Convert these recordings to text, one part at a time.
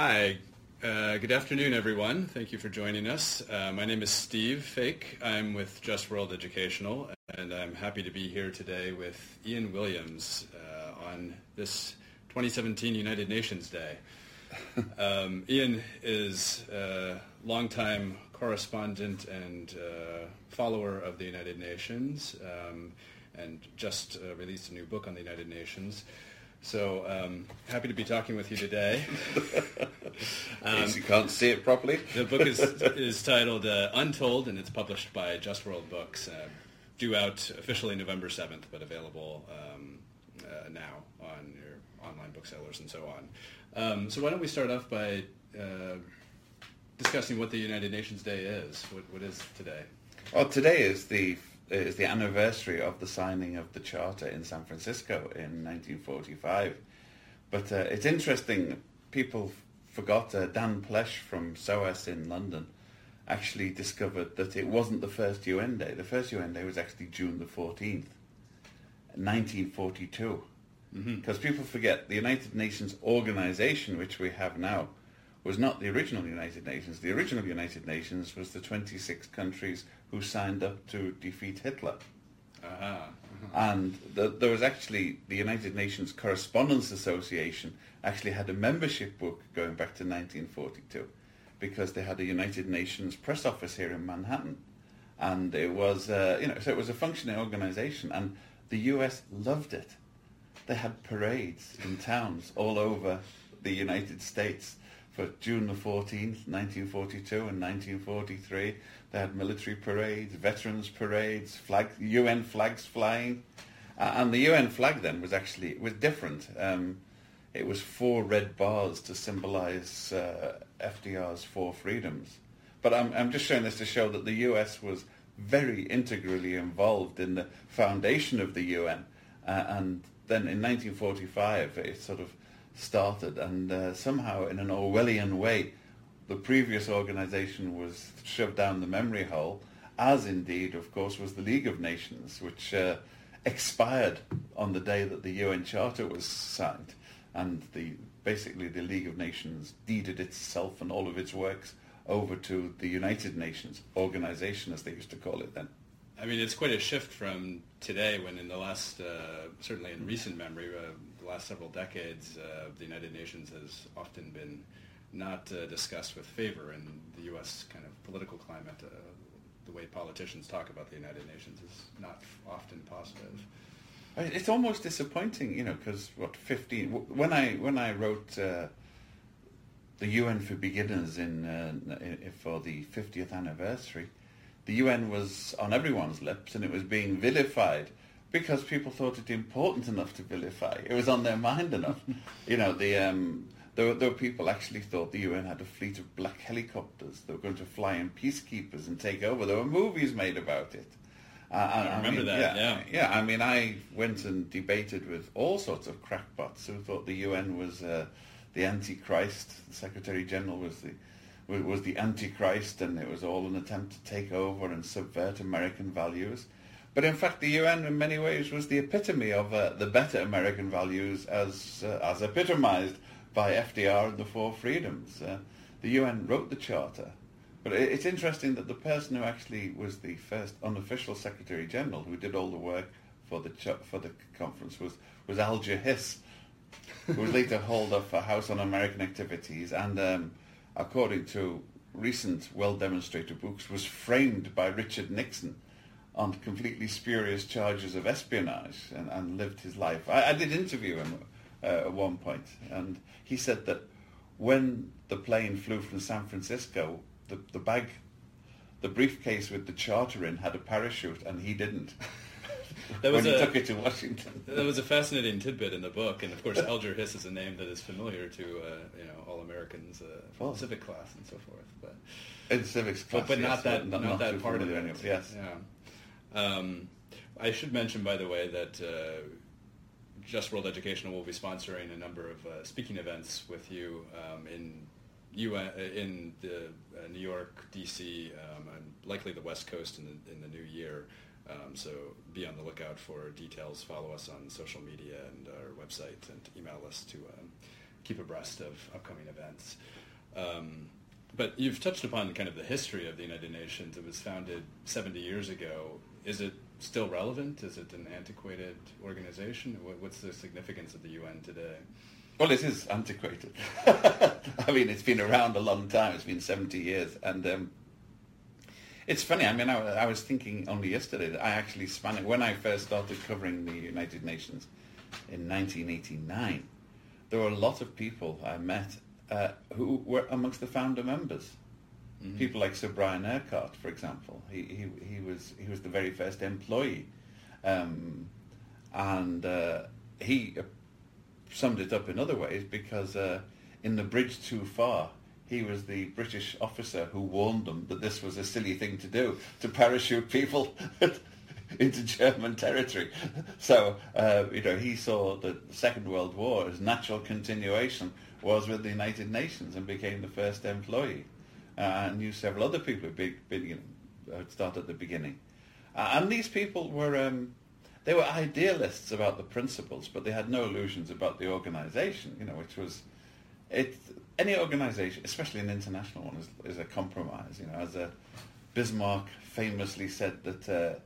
Hi. Good afternoon, everyone. Thank you for joining us. My name is Steve Fake. I'm with Just World Educational, and I'm happy to be here today with Ian Williams on this 2017 United Nations Day. Ian is a longtime correspondent and follower of the United Nations, and just released a new book on the United Nations. So happy to be talking with you today. Yes, you can't see it properly. The book is titled Untold, and it's published by Just World Books. Due out officially November 7th, but available now on your online booksellers and so on. So why don't we start off by discussing what the United Nations Day is? What is today? Well, today is the anniversary of the signing of the Charter in San Francisco in 1945. But it's interesting, people forgot Dan Plesch from SOAS in London actually discovered that it wasn't the first UN Day. The first UN Day was actually June the 14th, 1942. Because people forget the United Nations organization, which we have now, was not the original United Nations. The original United Nations was the 26 countries who signed up to defeat Hitler. And there was actually the United Nations Correspondence Association actually had a membership book going back to 1942 because they had a United Nations press office here in Manhattan. And it was, so it was a functioning organization, and the US loved it. They had parades in towns all over the United States. But June the 14th, 1942 and 1943, they had military parades, veterans parades, flags, UN flags flying. And the UN flag then was different. It was four red bars to symbolise FDR's four freedoms. But I'm just showing this to show that the US was very integrally involved in the foundation of the UN. And then in 1945, it sort of started, and somehow in an Orwellian way the previous organisation was shoved down the memory hole, as indeed of course was the League of Nations, which expired on the day that the UN Charter was signed, and basically the League of Nations deeded itself and all of its works over to the United Nations organisation, as they used to call it then. I mean, it's quite a shift from today, when in the last, certainly in recent memory, the last several decades, the United Nations has often been not discussed with favor in the U.S. kind of political climate. The way politicians talk about the United Nations is not often positive. It's almost disappointing, because when I wrote the UN for Beginners for the 50th anniversary, the UN was on everyone's lips, and it was being vilified because people thought it important enough to vilify. It was on their mind enough. There were people actually thought the UN had a fleet of black helicopters that were going to fly in peacekeepers and take over. There were movies made about it. I remember that. Yeah, I mean, I went and debated with all sorts of crackpots who thought the UN was the Antichrist. The Secretary General was the Antichrist, and it was all an attempt to take over and subvert American values. But in fact, the UN in many ways was the epitome of the better American values, as epitomized by FDR and the Four Freedoms. The UN wrote the Charter. But it's interesting that the person who actually was the first unofficial Secretary General, who did all the work for the conference, was Alger Hiss, who was later hauled up for House on American Activities, and according to recent well-demonstrated books, was framed by Richard Nixon on completely spurious charges of espionage, and lived his life. I did interview him at one point, and he said that when the plane flew from San Francisco, the briefcase with the Charter in had a parachute, and he didn't. He took it to Washington. That was a fascinating tidbit in the book, and of course, Alger Hiss is a name that is familiar to all Americans from civic class and so forth. But in civics class, but yes, not that part of it. Anyway. Yes. Yeah. I should mention, by the way, that Just World Educational will be sponsoring a number of speaking events with you in New York, D.C., and likely the West Coast in the new year. So be on the lookout for details. Follow us on social media and our website, and email us to keep abreast of upcoming events. But you've touched upon kind of the history of the United Nations. It was founded 70 years ago. Is it still relevant? Is it an antiquated organization? What's the significance of the UN today? Well, it is antiquated. I mean, it's been around a long time. It's been 70 years. And it's funny. I mean, I was thinking only yesterday that I actually spanned it. When I first started covering the United Nations in 1989, there were a lot of people I met who were amongst the founder members. Mm-hmm. People like Sir Brian Urquhart, for example. He was the very first employee. And he summed it up in other ways because in The Bridge Too Far, he was the British officer who warned them that this was a silly thing to do, to parachute people into German territory. So, he saw the Second World War as natural continuation was with the United Nations and became the first employee. I knew several other people who started at the beginning. And these people were... they were idealists about the principles, but they had no illusions about the organisation, which was... Any organisation, especially an international one, is a compromise. As Bismarck famously said that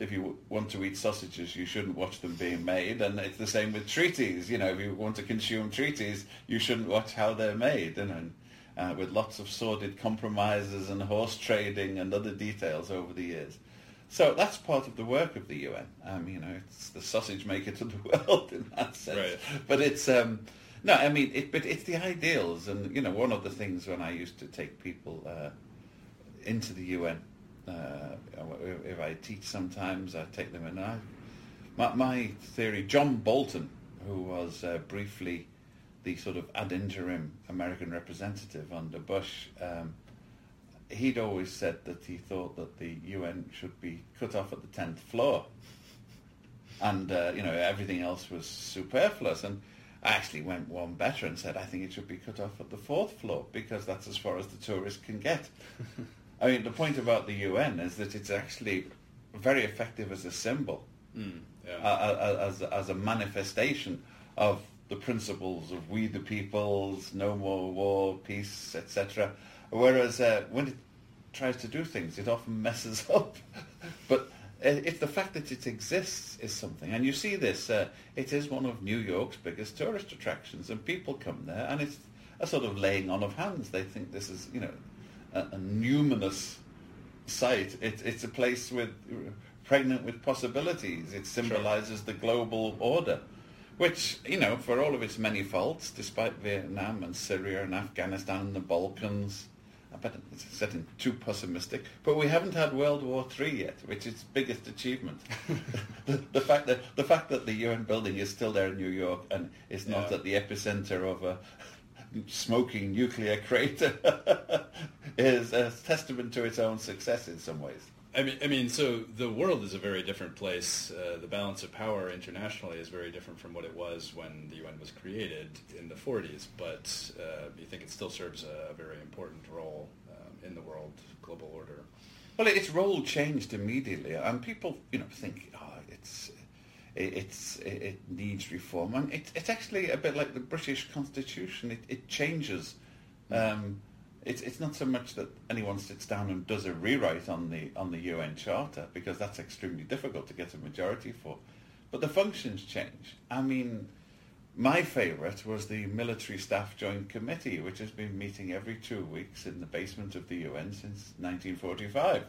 if you want to eat sausages, you shouldn't watch them being made, and it's the same with treaties. If you want to consume treaties, you shouldn't watch how they're made, and with lots of sordid compromises and horse trading and other details over the years. So that's part of the work of the UN. It's the sausage maker to the world in that sense. Right. But it's but it's the ideals, and one of the things when I used to take people into the UN, if I teach sometimes, I take them in. My theory, John Bolton, who was briefly the sort of ad interim American representative under Bush. He'd always said that he thought that the UN should be cut off at the 10th floor and, everything else was superfluous. And I actually went one better and said, I think it should be cut off at the 4th floor because that's as far as the tourist can get. I mean, the point about the UN is that it's actually very effective as a symbol, as a manifestation of the principles of we the peoples, no more war, peace, etc., whereas when it tries to do things, it often messes up. But if the fact that it exists is something, and you see this, it is one of New York's biggest tourist attractions, and people come there, and it's a sort of laying on of hands. They think this is, a numinous site. It's a place pregnant with possibilities. It symbolises the global order, which, for all of its many faults, despite Vietnam and Syria and Afghanistan and the Balkans... I bet it's getting too pessimistic, but we haven't had World War III yet, which is its biggest achievement. the fact that the UN building is still there in New York and is not at the epicenter of a smoking nuclear crater is a testament to its own success in some ways. I mean, so the world is a very different place. The balance of power internationally is very different from what it was when the UN was created in the 40s, but you think it still serves a very important role in the world global order? Well, its role changed immediately, and people, think, it needs reform. And it's actually a bit like the British Constitution. It changes... It's not so much that anyone sits down and does a rewrite on the UN Charter, because that's extremely difficult to get a majority for. But the functions change. I mean, my favourite was the Military Staff Joint Committee, which has been meeting every 2 weeks in the basement of the UN since 1945.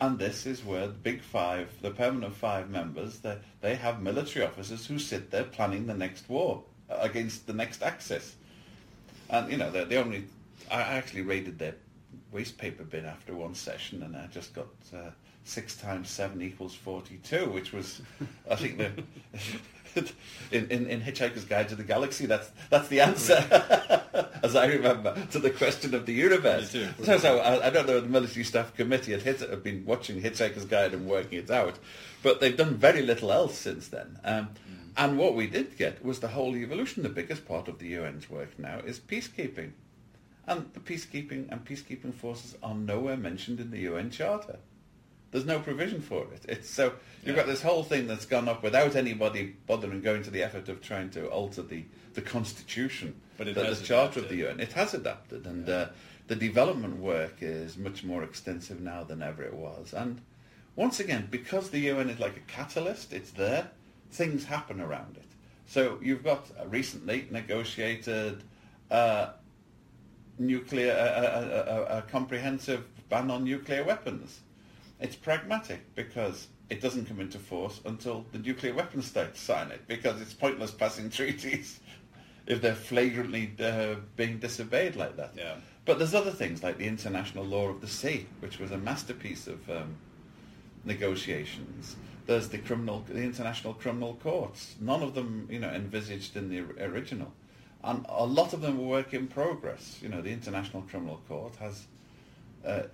And this is where the Big Five, the permanent five members, they have military officers who sit there planning the next war against the next Axis. And, they're the only... I actually raided their waste paper bin after one session, and I just got 6 times 7 equals 42, which was, I think, in Hitchhiker's Guide to the Galaxy, that's the answer, as I remember, to the question of the universe. Me too. So I don't know if the Military Staff Committee had been watching Hitchhiker's Guide and working it out, but they've done very little else since then. And what we did get was the whole evolution. The biggest part of the UN's work now is peacekeeping. And the peacekeeping forces are nowhere mentioned in the UN Charter. There's no provision for it. You've got this whole thing that's gone up without anybody bothering going to the effort of trying to alter the constitution, but the Charter of the UN. It has adapted, and the development work is much more extensive now than ever it was. And once again, because the UN is like a catalyst, it's there, things happen around it. So you've got a recently negotiated a comprehensive ban on nuclear weapons. It's pragmatic because it doesn't come into force until the nuclear weapons states sign it, because it's pointless passing treaties if they're flagrantly being disobeyed like that. Yeah. But there's other things like the international law of the sea, which was a masterpiece of negotiations. There's the international criminal courts. None of them, envisaged in the original, and a lot of them were work in progress. The International Criminal Court has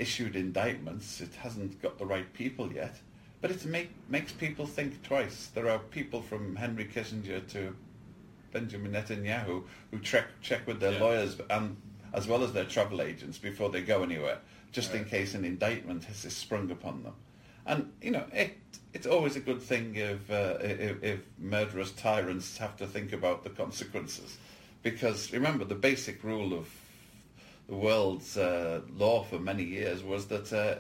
issued indictments. It hasn't got the right people yet, but it makes people think twice. There are people from Henry Kissinger to Benjamin Netanyahu who check with their lawyers and as well as their travel agents before they go anywhere, just in case an indictment has sprung upon them. And it's always a good thing if murderous tyrants have to think about the consequences, because remember the basic rule of the world's law for many years was that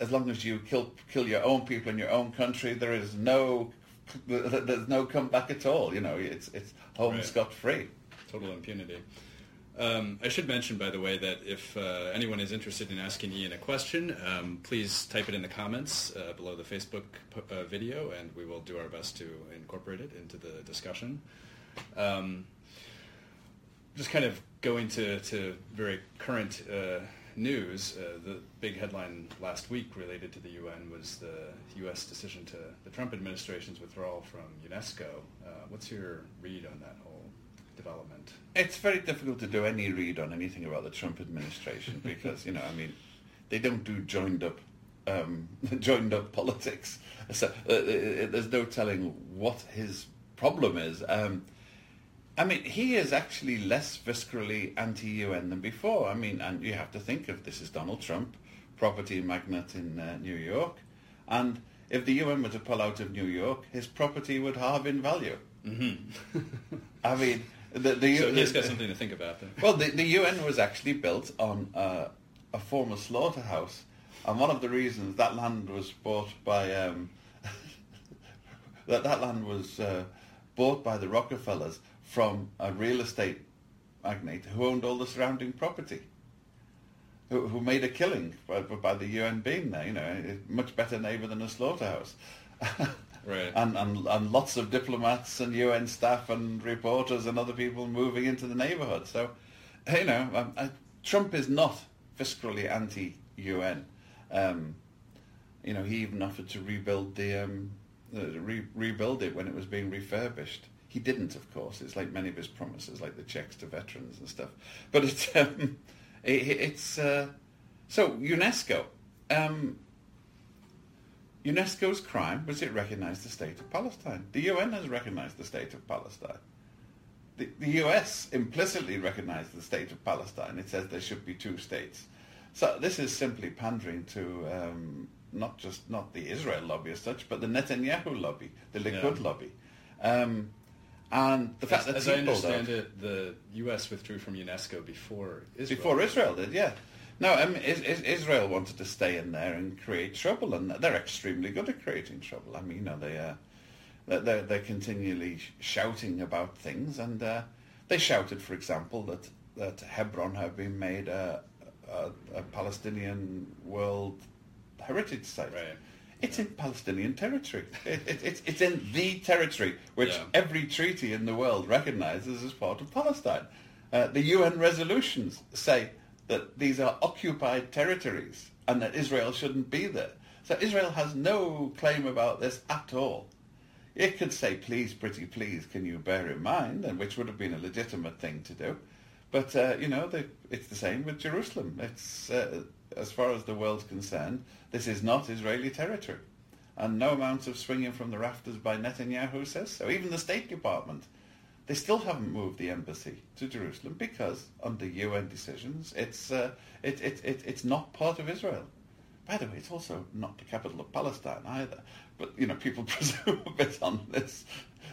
as long as you kill your own people in your own country, there's no comeback at all. It's home scot-free, total impunity. I should mention, by the way, that if anyone is interested in asking Ian a question, please type it in the comments below the Facebook video, and we will do our best to incorporate it into the discussion. Just kind of going to very current news, the big headline last week related to the UN was the U.S. decision to the Trump administration's withdrawal from UNESCO. What's your read on that whole development? It's very difficult to do any read on anything about the Trump administration because, they don't do joined up politics. So there's no telling what his problem is. He is actually less viscerally anti-UN than before. And you have to think of this as Donald Trump, property magnate in New York, and if the UN were to pull out of New York, his property would halve in value. Mm-hmm. So he's got something to think about then. Well, the UN was actually built on a former slaughterhouse, and one of the reasons that land was bought by the Rockefellers from a real estate magnate who owned all the surrounding property, who made a killing by the UN being there. A much better neighbour than a slaughterhouse. Right. And lots of diplomats and UN staff and reporters and other people moving into the neighbourhood. So, Trump is not fiscally anti-UN. He even offered to rebuild rebuild it when it was being refurbished. He didn't, of course. It's like many of his promises, like the checks to veterans and stuff. But so UNESCO. UNESCO's crime was it recognised the state of Palestine. The UN has recognised the state of Palestine. The US implicitly recognised the state of Palestine. It says there should be two states. So this is simply pandering to not the Israel lobby as such, but the Netanyahu lobby, the Likud lobby. And the fact that I understand it, the US withdrew from UNESCO before Israel. Before Israel did, yeah. No, Israel wanted to stay in there and create trouble, and they're extremely good at creating trouble. They're continually shouting about things, and they shouted, for example, that Hebron had been made a Palestinian World Heritage Site. Right. It's in Palestinian territory. It's in the territory which every treaty in the world recognises as part of Palestine. The UN resolutions say that these are occupied territories and that Israel shouldn't be there. So Israel has no claim about this at all. It could say, please, pretty please, can you bear in mind, and which would have been a legitimate thing to do. But, it's the same with Jerusalem. It's as far as the world's concerned, this is not Israeli territory. And no amount of swinging from the rafters by Netanyahu says so. Even the State Department, they still haven't moved the embassy to Jerusalem because, under UN decisions, it's not part of Israel. By the way, it's also not the capital of Palestine either. But, you know, people presume a bit on this.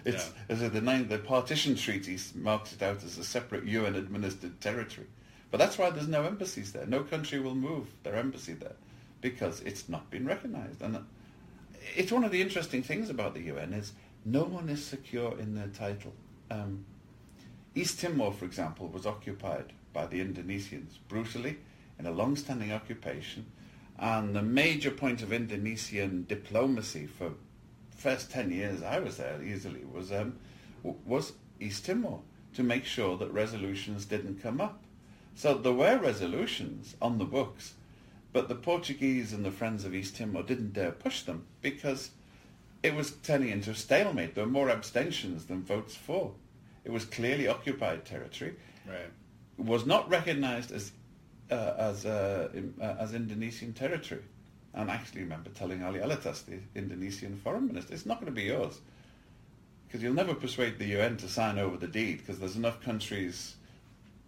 It's as if the partition treaty marks it out as a separate UN-administered territory. But that's why there's no embassies there. No country will move their embassy there because it's not been recognised. And it's one of the interesting things about the UN is no one is secure in their title. East Timor, for example, was occupied by the Indonesians brutally in a long-standing occupation. And the major point of Indonesian diplomacy for the first 10 years I was there easily was East Timor, to make sure that resolutions didn't come up. So there were resolutions on the books, but the Portuguese and the Friends of East Timor didn't dare push them because it was turning into a stalemate. There were more abstentions than votes for. It was clearly occupied territory. Right. It was not recognised as Indonesian territory. And I actually remember telling Ali Alatas, the Indonesian foreign minister, it's not going to be yours because you'll never persuade the UN to sign over the deed because there's enough countries.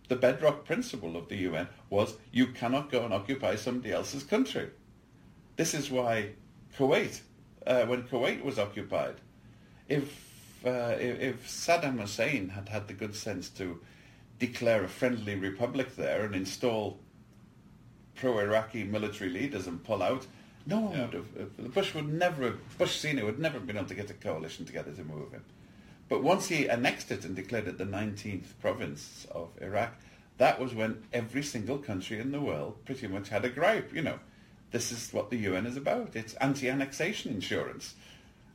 The bedrock principle of the UN was you cannot go and occupy somebody else's country. This is why Kuwait, when Kuwait was occupied, if Saddam Hussein had had the good sense to declare a friendly republic there and install pro-Iraqi military leaders and pull out, no one would have. Bush Senior would never have been able to get a coalition together to move him. But once he annexed it and declared it the 19th province of Iraq, that was when every single country in the world pretty much had a gripe. You know, this is what the UN is about. It's anti-annexation insurance.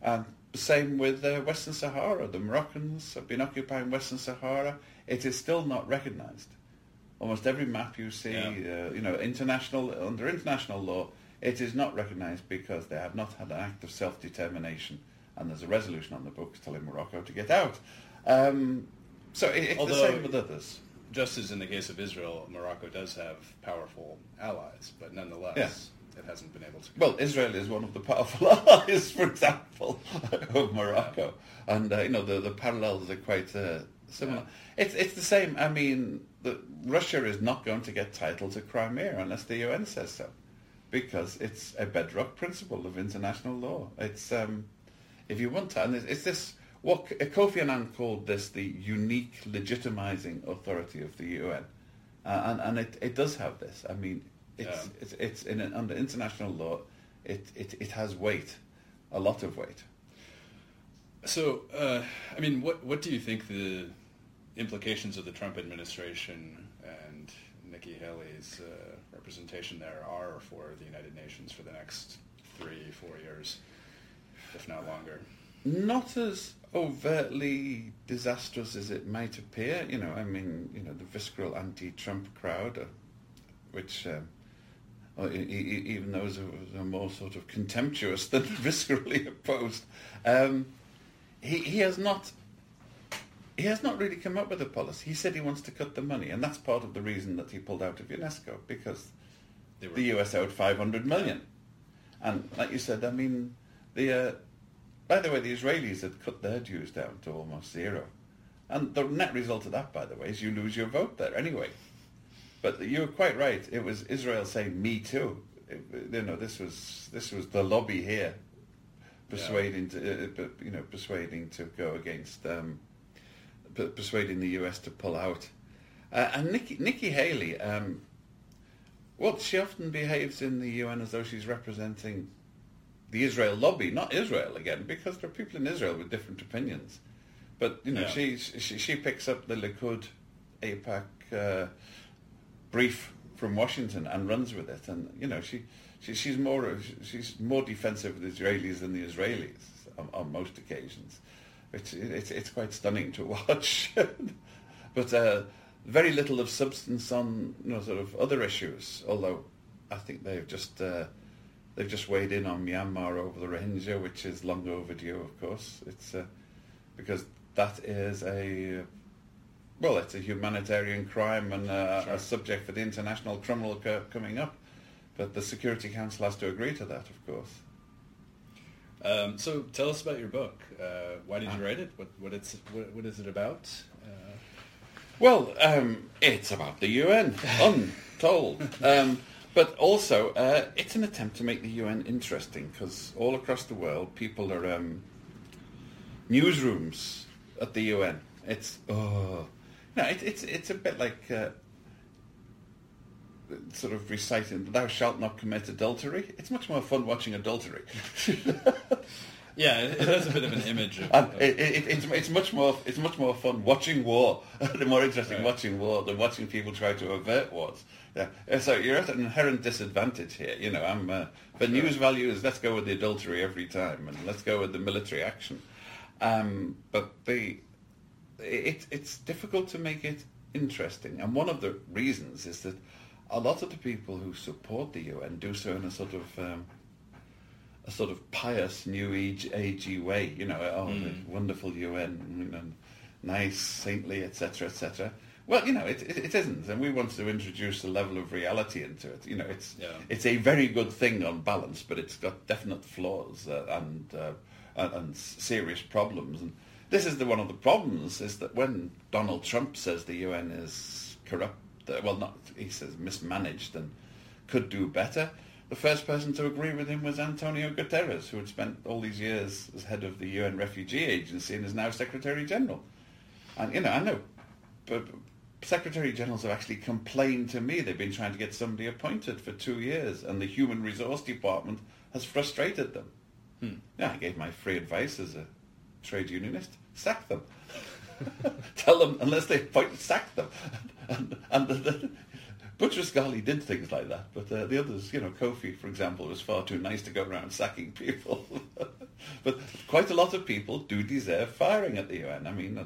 And same with Western Sahara. The Moroccans have been occupying Western Sahara. It is still not recognised. Almost every map you see, under international law, it is not recognised because they have not had an act of self-determination. And there's a resolution on the books telling Morocco to get out. So it's the same with others. Just as in the case of Israel, Morocco does have powerful allies, but nonetheless... Yeah. It hasn't been able to. Well, Israel is one of the powerful allies, for example, of Morocco, and the parallels are quite similar. Yeah. It's the same. I mean, Russia is not going to get title to Crimea unless the UN says so, because it's a bedrock principle of international law. It's if you want to, and it's this what Kofi Annan called this the unique legitimizing authority of the UN, and it does have this. I mean. It's under international law, it has weight, a lot of weight. So, what do you think the implications of the Trump administration and Nikki Haley's representation there are for the United Nations for the next 3-4 years, if not longer? Not as overtly disastrous as it might appear. The visceral anti-Trump crowd, which... even those who are more sort of contemptuous than viscerally opposed, he has not really come up with a policy. He said he wants to cut the money, and that's part of the reason that he pulled out of UNESCO because the US owed $500 million. And like you said, I mean, by the way, the Israelis had cut their dues down to almost zero, and the net result of that, by the way, is you lose your vote there anyway. But you were quite right. It was Israel saying, "Me too." This was the lobby here, persuading the US to pull out. And Nikki Haley, she often behaves in the UN as though she's representing the Israel lobby, not Israel again, because there are people in Israel with different opinions. But she picks up the Likud, AIPAC. Brief from Washington and runs with it, and she's more defensive of the Israelis than the Israelis on most occasions. It's quite stunning to watch, but very little of substance on sort of other issues. Although I think they've just weighed in on Myanmar over the Rohingya, which is long overdue. Of course, it's because that is it's a humanitarian crime and a subject for the International Criminal Court coming up. But the Security Council has to agree to that, of course. So tell us about your book. Why did you write it? What is it about? It's about the UN, untold. But also, it's an attempt to make the UN interesting, because all across the world, people are newsrooms at the UN. It's a bit like sort of reciting "Thou shalt not commit adultery." It's much more fun watching adultery. Yeah, it has a bit of an image. It's much more fun watching war. The more interesting watching war than watching people try to avert wars. Yeah. So you're at an inherent disadvantage here. You know, the news value is let's go with the adultery every time, and let's go with the military action. But it's difficult to make it interesting, and one of the reasons is that a lot of the people who support the UN do so in a sort of pious new agey way, you know, the wonderful UN, you know, nice, saintly, etc., etc. Well, you know, it isn't, and we want to introduce a level of reality into it. You know, it's a very good thing on balance, but it's got definite flaws and serious problems. And this is one of the problems, is that when Donald Trump says the UN is corrupt, he says mismanaged and could do better, the first person to agree with him was Antonio Guterres, who had spent all these years as head of the UN Refugee Agency and is now Secretary General. And, you know, I know, but Secretary Generals have actually complained to me they've been trying to get somebody appointed for 2 years, and the Human Resource Department has frustrated them. Hmm. Yeah, I gave my free advice as a trade unionist. Sack them. Tell them, unless they appoint, sack them. And Butcher Scali did things like that, but the others, you know, Kofi, for example, was far too nice to go around sacking people. But quite a lot of people do deserve firing at the UN. I mean,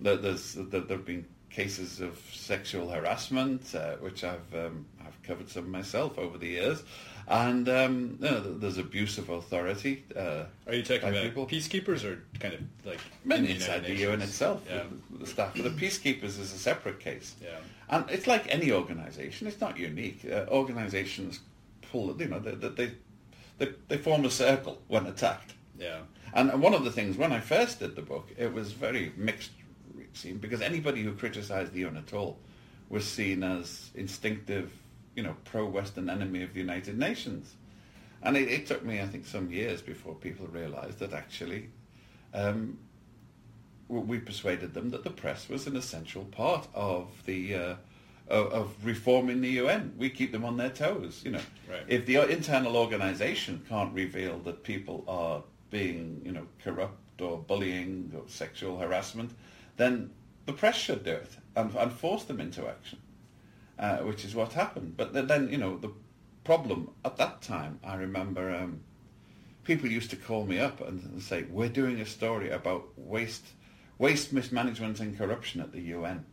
there have been cases of sexual harassment, which I've covered some myself over the years, and there's abuse of authority. Are you talking about people? Peacekeepers, or kind of like inside the UN itself? Yeah. The staff, but the peacekeepers is a separate case. Yeah, and it's like any organisation; it's not unique. Organisations pull, you know, they form a circle when attacked. Yeah, and one of the things when I first did the book, it was very mixed. Seen, because anybody who criticised the UN at all was seen as instinctive, you know, pro-Western enemy of the United Nations. And it took me, I think, some years before people realised that actually we persuaded them that the press was an essential part of the of reforming the UN. We keep them on their toes, you know. Right. If the internal organisation can't reveal that people are being, you know, corrupt or bullying or sexual harassment, then the press should do it and force them into action, which is what happened. But then, you know, the problem at that time, I remember people used to call me up and say, we're doing a story about waste mismanagement and corruption at the UN.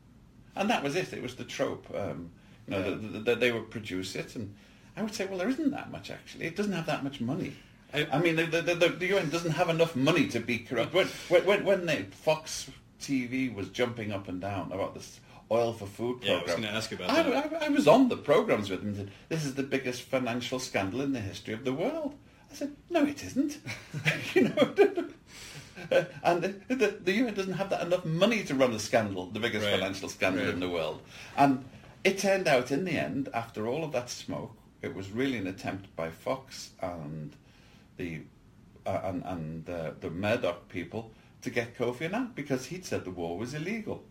And that was it. It was the trope. They would produce it. And I would say, well, there isn't that much, actually. It doesn't have that much money. I mean, the UN doesn't have enough money to be corrupt. When they... Fox TV was jumping up and down about this oil for food program. Yeah, I was going to ask about that. I was on the programs with them and said, this is the biggest financial scandal in the history of the world. I said, no, it isn't. You know, and the UN doesn't have that enough money to run a scandal, the biggest financial scandal in the world. And it turned out in the end, after all of that smoke, it was really an attempt by Fox and the Murdoch people to get Kofi Annan, because he'd said the war was illegal.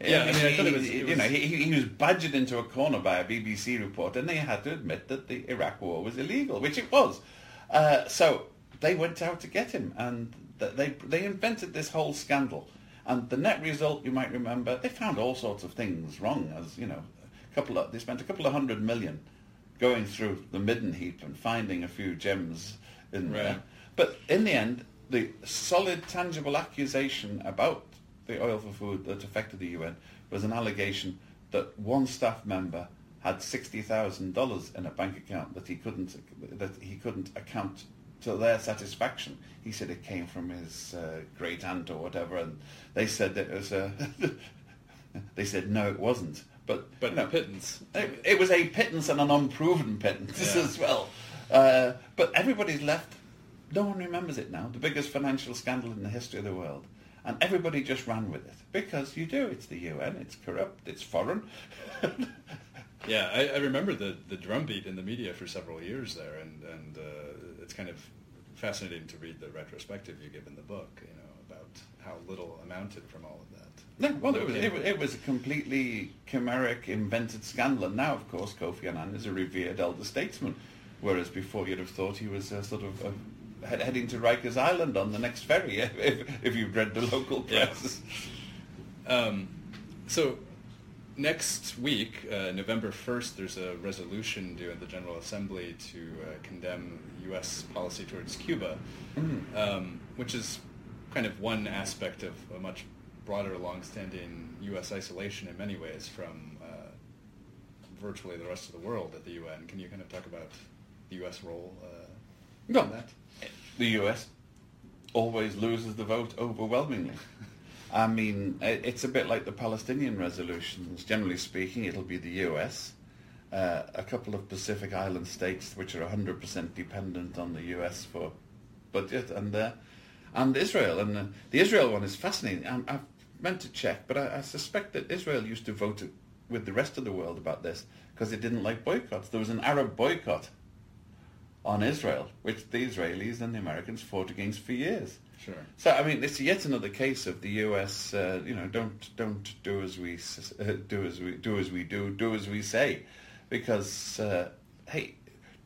Yeah, I mean, I thought it was... You know, he was badgered into a corner by a BBC reporter, and they had to admit that the Iraq war was illegal, which it was. So they went out to get him, and they invented this whole scandal. And the net result, you might remember, they found all sorts of things wrong. As you know, they spent a couple of $100 million going through the midden heap and finding a few gems in there. But in the end, the solid, tangible accusation about the oil for food that affected the UN was an allegation that one staff member had $60,000 in a bank account that he couldn't account to their satisfaction. He said it came from his great aunt or whatever, and they said that it was a. They said no, it wasn't. But no, pittance. It was a pittance and an unproven pittance as well. But everybody's left. No one remembers it now, the biggest financial scandal in the history of the world. And everybody just ran with it. Because you do, it's the UN, it's corrupt, it's foreign. Yeah, I remember the drumbeat in the media for several years there, and it's kind of fascinating to read the retrospective you give in the book, you know, about how little amounted from all of that. No, well, it was a completely chimeric, invented scandal. And now, of course, Kofi Annan is a revered elder statesman, whereas before you'd have thought he was sort of heading to Rikers Island on the next ferry, if you've read the local press. Yeah. So next week, November 1st, there's a resolution due at the General Assembly to condemn U.S. policy towards Cuba, which is kind of one aspect of a much broader, long-standing U.S. isolation in many ways from virtually the rest of the world at the U.N. Can you kind of talk about the U.S. role in that? The U.S. always loses the vote overwhelmingly. I mean, it's a bit like the Palestinian resolutions. Generally speaking, it'll be the U.S., a couple of Pacific Island states which are 100% dependent on the U.S. for budget, and Israel. And the Israel one is fascinating. I've meant to check, but I suspect that Israel used to vote with the rest of the world about this because it didn't like boycotts. There was an Arab boycott on Israel, which the Israelis and the Americans fought against for years. Sure. So I mean, it's yet another case of the U.S. Don't do as we say, because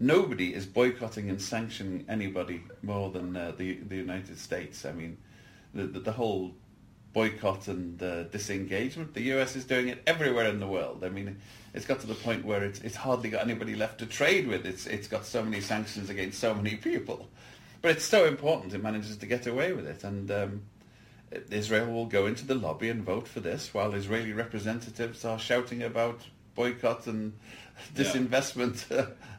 nobody is boycotting and sanctioning anybody more than the United States. I mean, the whole boycott and disengagement, the U.S. is doing it everywhere in the world. I mean, it's got to the point where it's hardly got anybody left to trade with. It's got so many sanctions against so many people. But it's so important it manages to get away with it. And Israel will go into the lobby and vote for this while Israeli representatives are shouting about boycott and disinvestment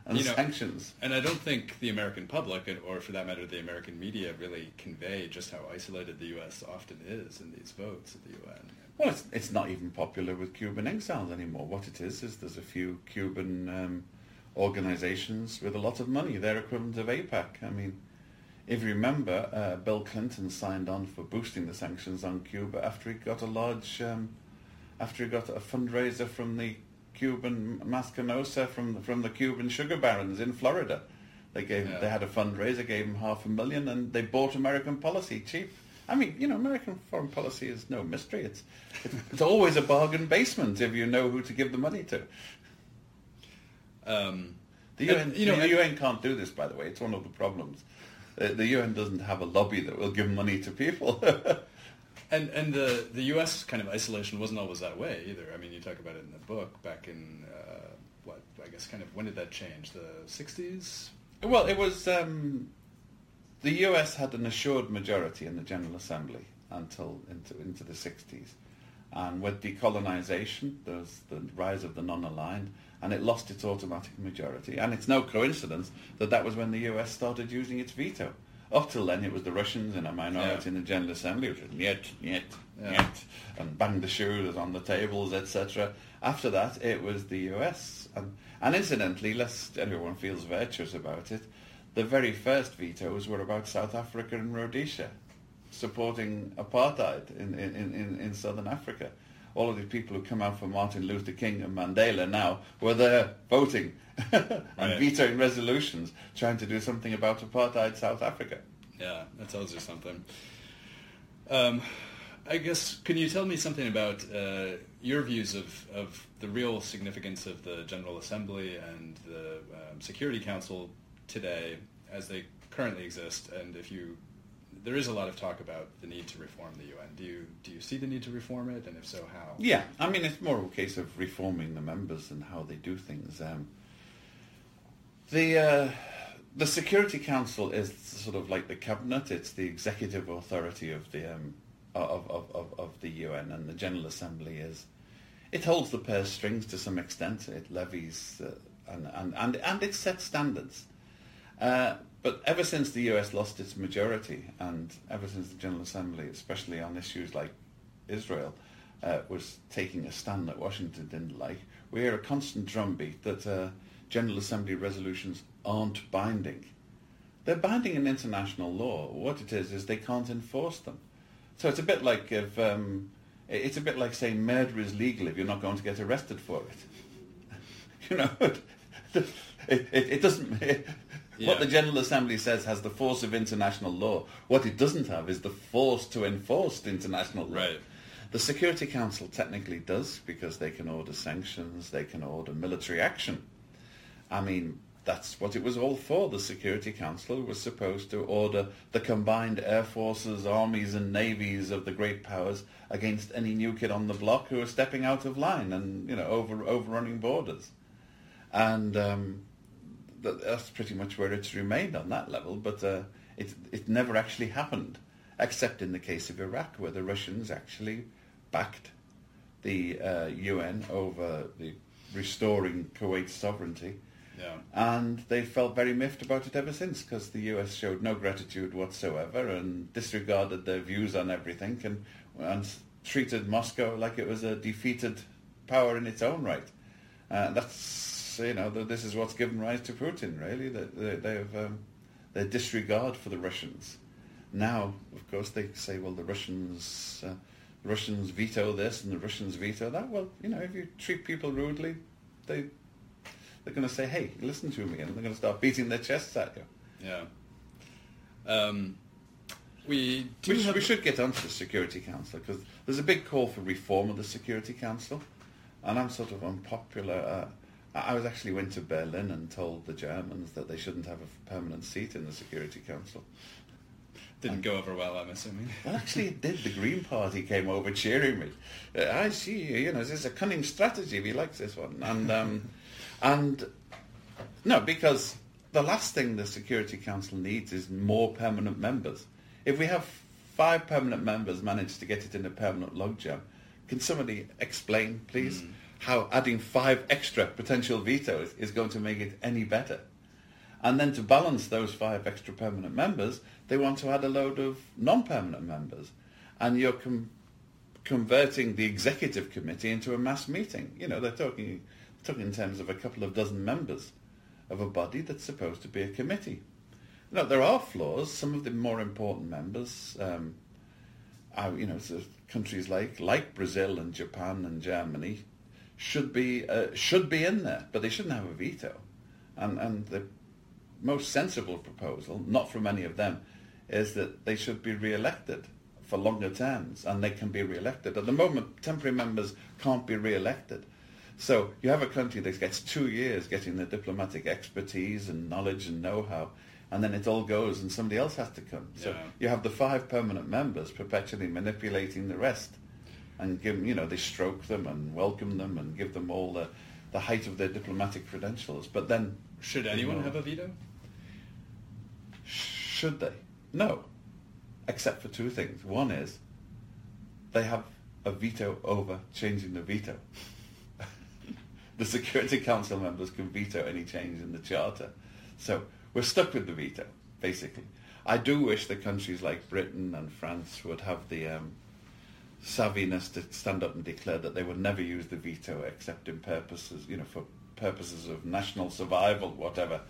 and sanctions. And I don't think the American public, or for that matter the American media, really convey just how isolated the U.S. often is in these votes at the U.N. Well, it's not even popular with Cuban exiles anymore. What it is there's a few Cuban organizations with a lot of money. They're equivalent of AIPAC. I mean, if you remember, Bill Clinton signed on for boosting the sanctions on Cuba after he got a fundraiser from the Cuban Mas Canosa, from the Cuban sugar barons in Florida. They had a fundraiser, gave him $500,000, and they bought American policy cheap. I mean, you know, American foreign policy is no mystery. It's always a bargain basement if you know who to give the money to. The UN can't do this, by the way. It's one of the problems. The UN doesn't have a lobby that will give money to people. and the U.S. kind of isolation wasn't always that way either. I mean, you talk about it in the book back in, when did that change? The 60s? Well, it was, the U.S. had an assured majority in the General Assembly until into the 60s. And with decolonization, there was the rise of the non-aligned, and it lost its automatic majority. And it's no coincidence that was when the U.S. started using its veto. Up till then, it was the Russians in a minority in the General Assembly, which was niet, and bang the shoes on the tables, etc. After that, it was the U.S. And incidentally, lest everyone feels virtuous about it, the very first vetoes were about South Africa and Rhodesia, supporting apartheid in Southern Africa. All of the people who come out for Martin Luther King and Mandela now were there voting and vetoing resolutions, trying to do something about apartheid South Africa. Yeah, that tells you something. I guess, can you tell me something about your views of the real significance of the General Assembly and the Security Council today as they currently exist, and there is a lot of talk about the need to reform the UN. Do you see the need to reform it, and if so, how? Yeah, I mean, it's more of a case of reforming the members and how they do things. The Security Council is sort of like the cabinet; it's the executive authority of the of the UN, and the General Assembly it holds the purse strings to some extent. It levies and it sets standards. But ever since the U.S. lost its majority, and ever since the General Assembly, especially on issues like Israel, was taking a stand that Washington didn't like, we hear a constant drumbeat that General Assembly resolutions aren't binding. They're binding in international law. What it is they can't enforce them. So it's a bit like saying murder is legal if you're not going to get arrested for it. You know, it doesn't. What the General Assembly says has the force of international law. What it doesn't have is the force to enforce international law. Right. The Security Council technically does, because they can order sanctions, they can order military action. I mean, that's what it was all for. The Security Council was supposed to order the combined air forces, armies and navies of the great powers against any new kid on the block who are stepping out of line and, you know, overrunning borders. And that's pretty much where it's remained on that level, but it never actually happened, except in the case of Iraq, where the Russians actually backed the UN over the restoring Kuwait's sovereignty. Yeah. And they felt very miffed about it ever since, because the US showed no gratitude whatsoever and disregarded their views on everything and treated Moscow like it was a defeated power in its own right. That's, you know, this is what's given rise to Putin, really, that they have their disregard for the Russians. Now, of course, they say, well, the Russians veto this and the Russians veto that. Well, you know, if you treat people rudely, they're going to say, hey, listen to me, and they're going to start beating their chests at you. Yeah. We should get onto the Security Council, because there's a big call for reform of the Security Council, and I'm sort of unpopular. I was actually went to Berlin and told the Germans that they shouldn't have a permanent seat in the Security Council. Didn't go over well, I'm assuming. Well, actually it did. The Green Party came over cheering me. I see you, you know, this is a cunning strategy. We like this one. And no, because the last thing the Security Council needs is more permanent members. If we have 5 permanent members manage to get it in a permanent logjam, can somebody explain, please, how adding 5 extra potential vetoes is going to make it any better? And then to balance those 5 extra permanent members, they want to add a load of non-permanent members. And you're converting the executive committee into a mass meeting. You know, they're talking in terms of a couple of dozen members of a body that's supposed to be a committee. Now, there are flaws. Some of the more important members, are, you know, so countries like Brazil and Japan and Germany should be in there, but they shouldn't have a veto. And the most sensible proposal, not from any of them, is that they should be re-elected for longer terms, and they can be re-elected. At the moment, temporary members can't be re-elected. So you have a country that gets 2 years getting their diplomatic expertise and knowledge and know-how, and then it all goes and somebody else has to come. So you have the 5 permanent members perpetually manipulating the rest and give, you know, they stroke them and welcome them and give them all the height of their diplomatic credentials. But then... Should anyone have a veto? Should they? No. Except for 2 things. One is they have a veto over changing the veto. The Security Council members can veto any change in the Charter. So we're stuck with the veto, basically. I do wish that countries like Britain and France would have the savviness to stand up and declare that they would never use the veto except in purposes, you know, for purposes of national survival, whatever.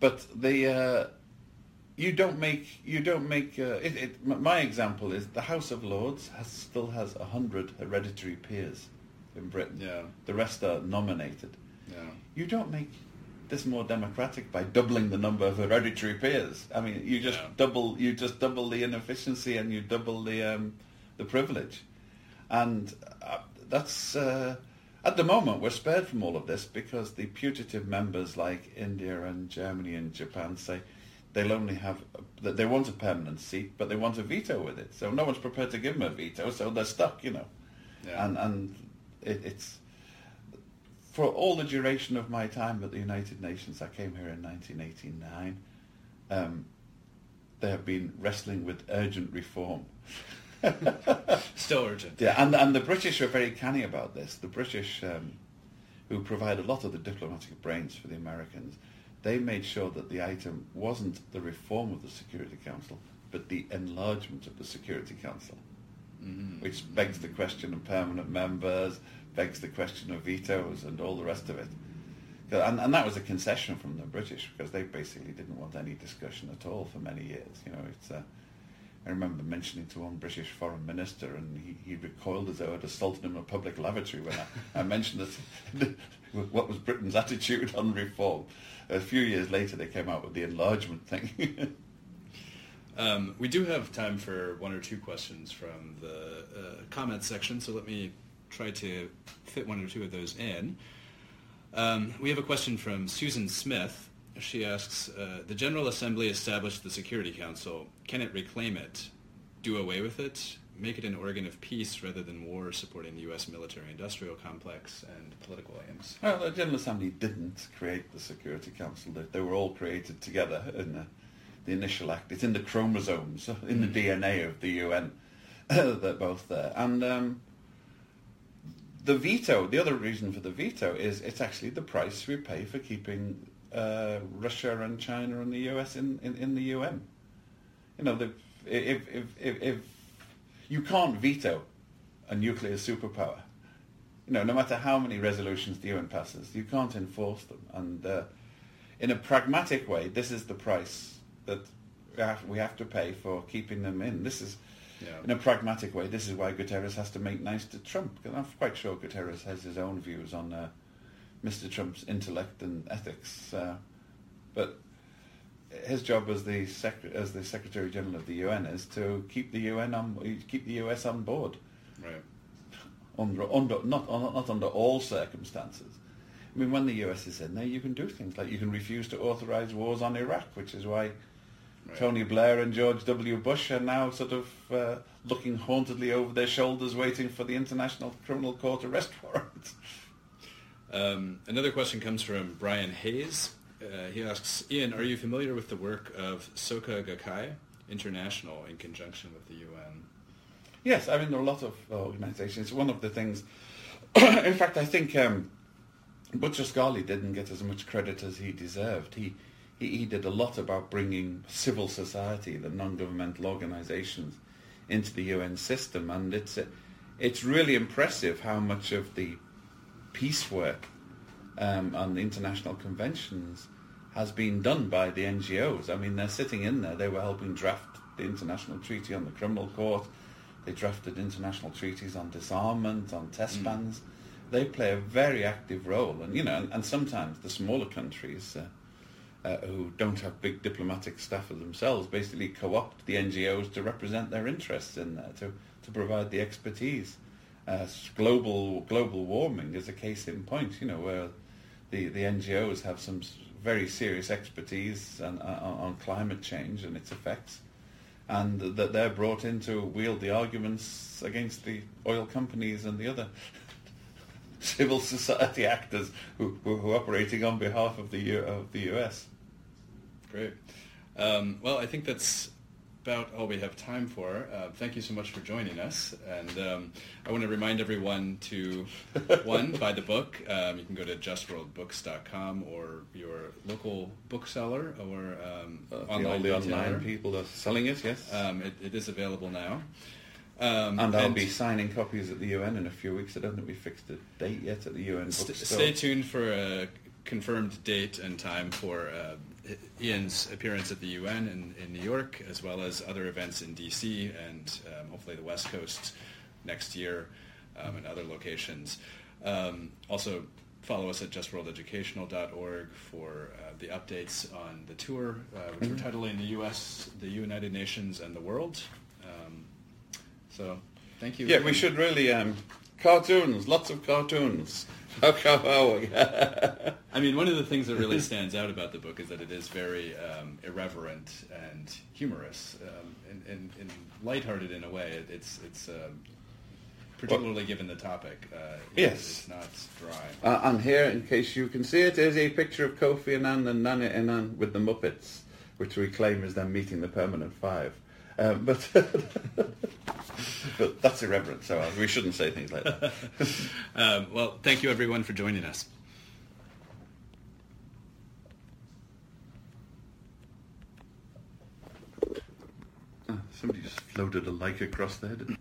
But the you don't make my example is the House of Lords still has 100 hereditary peers in Britain. Yeah. The rest are nominated. Yeah. You don't make this more democratic by doubling the number of hereditary peers. I mean, you just double the inefficiency and you double the privilege. And that's at the moment we're spared from all of this because the putative members like India and Germany and Japan say they'll only have that they want a permanent seat, but they want a veto with it. So no one's prepared to give them a veto, so they're stuck, you know. Yeah. And it's for all the duration of my time at the United Nations. I came here in 1989. They have been wrestling with urgent reform. Still urgent. Yeah, and the British are very canny about this. The British, who provide a lot of the diplomatic brains for the Americans, they made sure that the item wasn't the reform of the Security Council, but the enlargement of the Security Council, which begs the question of permanent members, begs the question of vetoes and all the rest of it. And that was a concession from the British, because they basically didn't want any discussion at all for many years. You know, it's... I remember mentioning to one British foreign minister, and he recoiled as though I'd assaulted him in a public lavatory when I mentioned that what was Britain's attitude on reform. A few years later, they came out with the enlargement thing. We do have time for one or two questions from the comments section, so let me try to fit one or two of those in. We have a question from Susan Smith. She asks, the General Assembly established the Security Council. Can it reclaim it? Do away with it? Make it an organ of peace rather than war, supporting the U.S. military-industrial complex and political aims? Well, the General Assembly didn't create the Security Council. They were all created together in the initial act. It's in the chromosomes, in the DNA of the UN. They're both there. And the veto, the other reason for the veto is it's actually the price we pay for keeping Russia and China and the US in the UN. You know, if you can't veto a nuclear superpower, you know, no matter how many resolutions the UN passes, you can't enforce them. And in a pragmatic way, this is the price that we have to pay for keeping them in. This is, in a pragmatic way, this is why Guterres has to make nice to Trump, because I'm quite sure Guterres has his own views on Mr. Trump's intellect and ethics, but his job as the Secretary General of the UN is to keep the UN keep the US on board. Right. Not under all circumstances. I mean, when the US is in there, you can do things like you can refuse to authorize wars on Iraq, which is why Tony Blair and George W. Bush are now sort of looking hauntedly over their shoulders, waiting for the International Criminal Court arrest warrant. Another question comes from Brian Hayes. He asks, Ian, are you familiar with the work of Soka Gakkai International in conjunction with the UN? Yes, I mean, there are a lot of organizations. One of the things, in fact, I think Butcher Scali didn't get as much credit as he deserved. He did a lot about bringing civil society, the non-governmental organizations, into the UN system, and it's really impressive how much of the peace work on the international conventions has been done by the NGOs. I mean, they're sitting in there. They were helping draft the International Treaty on the Criminal Court. They drafted international treaties on disarmament, on test bans. They play a very active role. And, you know, and sometimes the smaller countries who don't have big diplomatic staff of themselves basically co-opt the NGOs to represent their interests in there, to provide the expertise. Global warming is a case in point, you know, where the NGOs have some very serious expertise on climate change and its effects, and that they're brought in to wield the arguments against the oil companies and the other civil society actors who are operating on behalf of the US. Great. Well, I think that's about all we have time for. Thank you so much for joining us, and I want to remind everyone to buy the book. You can go to justworldbooks.com or your local bookseller or online people that are selling it. Yes, it is available now. And I'll be signing copies at the UN in a few weeks. I don't think we fixed a date yet at the UN bookstore. Stay tuned for a confirmed date and time for Ian's appearance at the UN in New York, as well as other events in D.C. and hopefully the West Coast next year and other locations. Also, follow us at justworldeducational.org for the updates on the tour, which we're titling The U.S., the United Nations, and the World. So, thank you. Yeah, we should really... cartoons, lots of cartoons. I mean, one of the things that really stands out about the book is that it is very irreverent and humorous, and lighthearted in a way. It's particularly given the topic. Yes, it's not dry. And here, in case you can see it, is a picture of Kofi Annan and Nana Annan with the Muppets, which we claim is them meeting the Permanent Five. But that's irreverent, so we shouldn't say things like that. Well, thank you everyone for joining us. Somebody just floated a like across the head.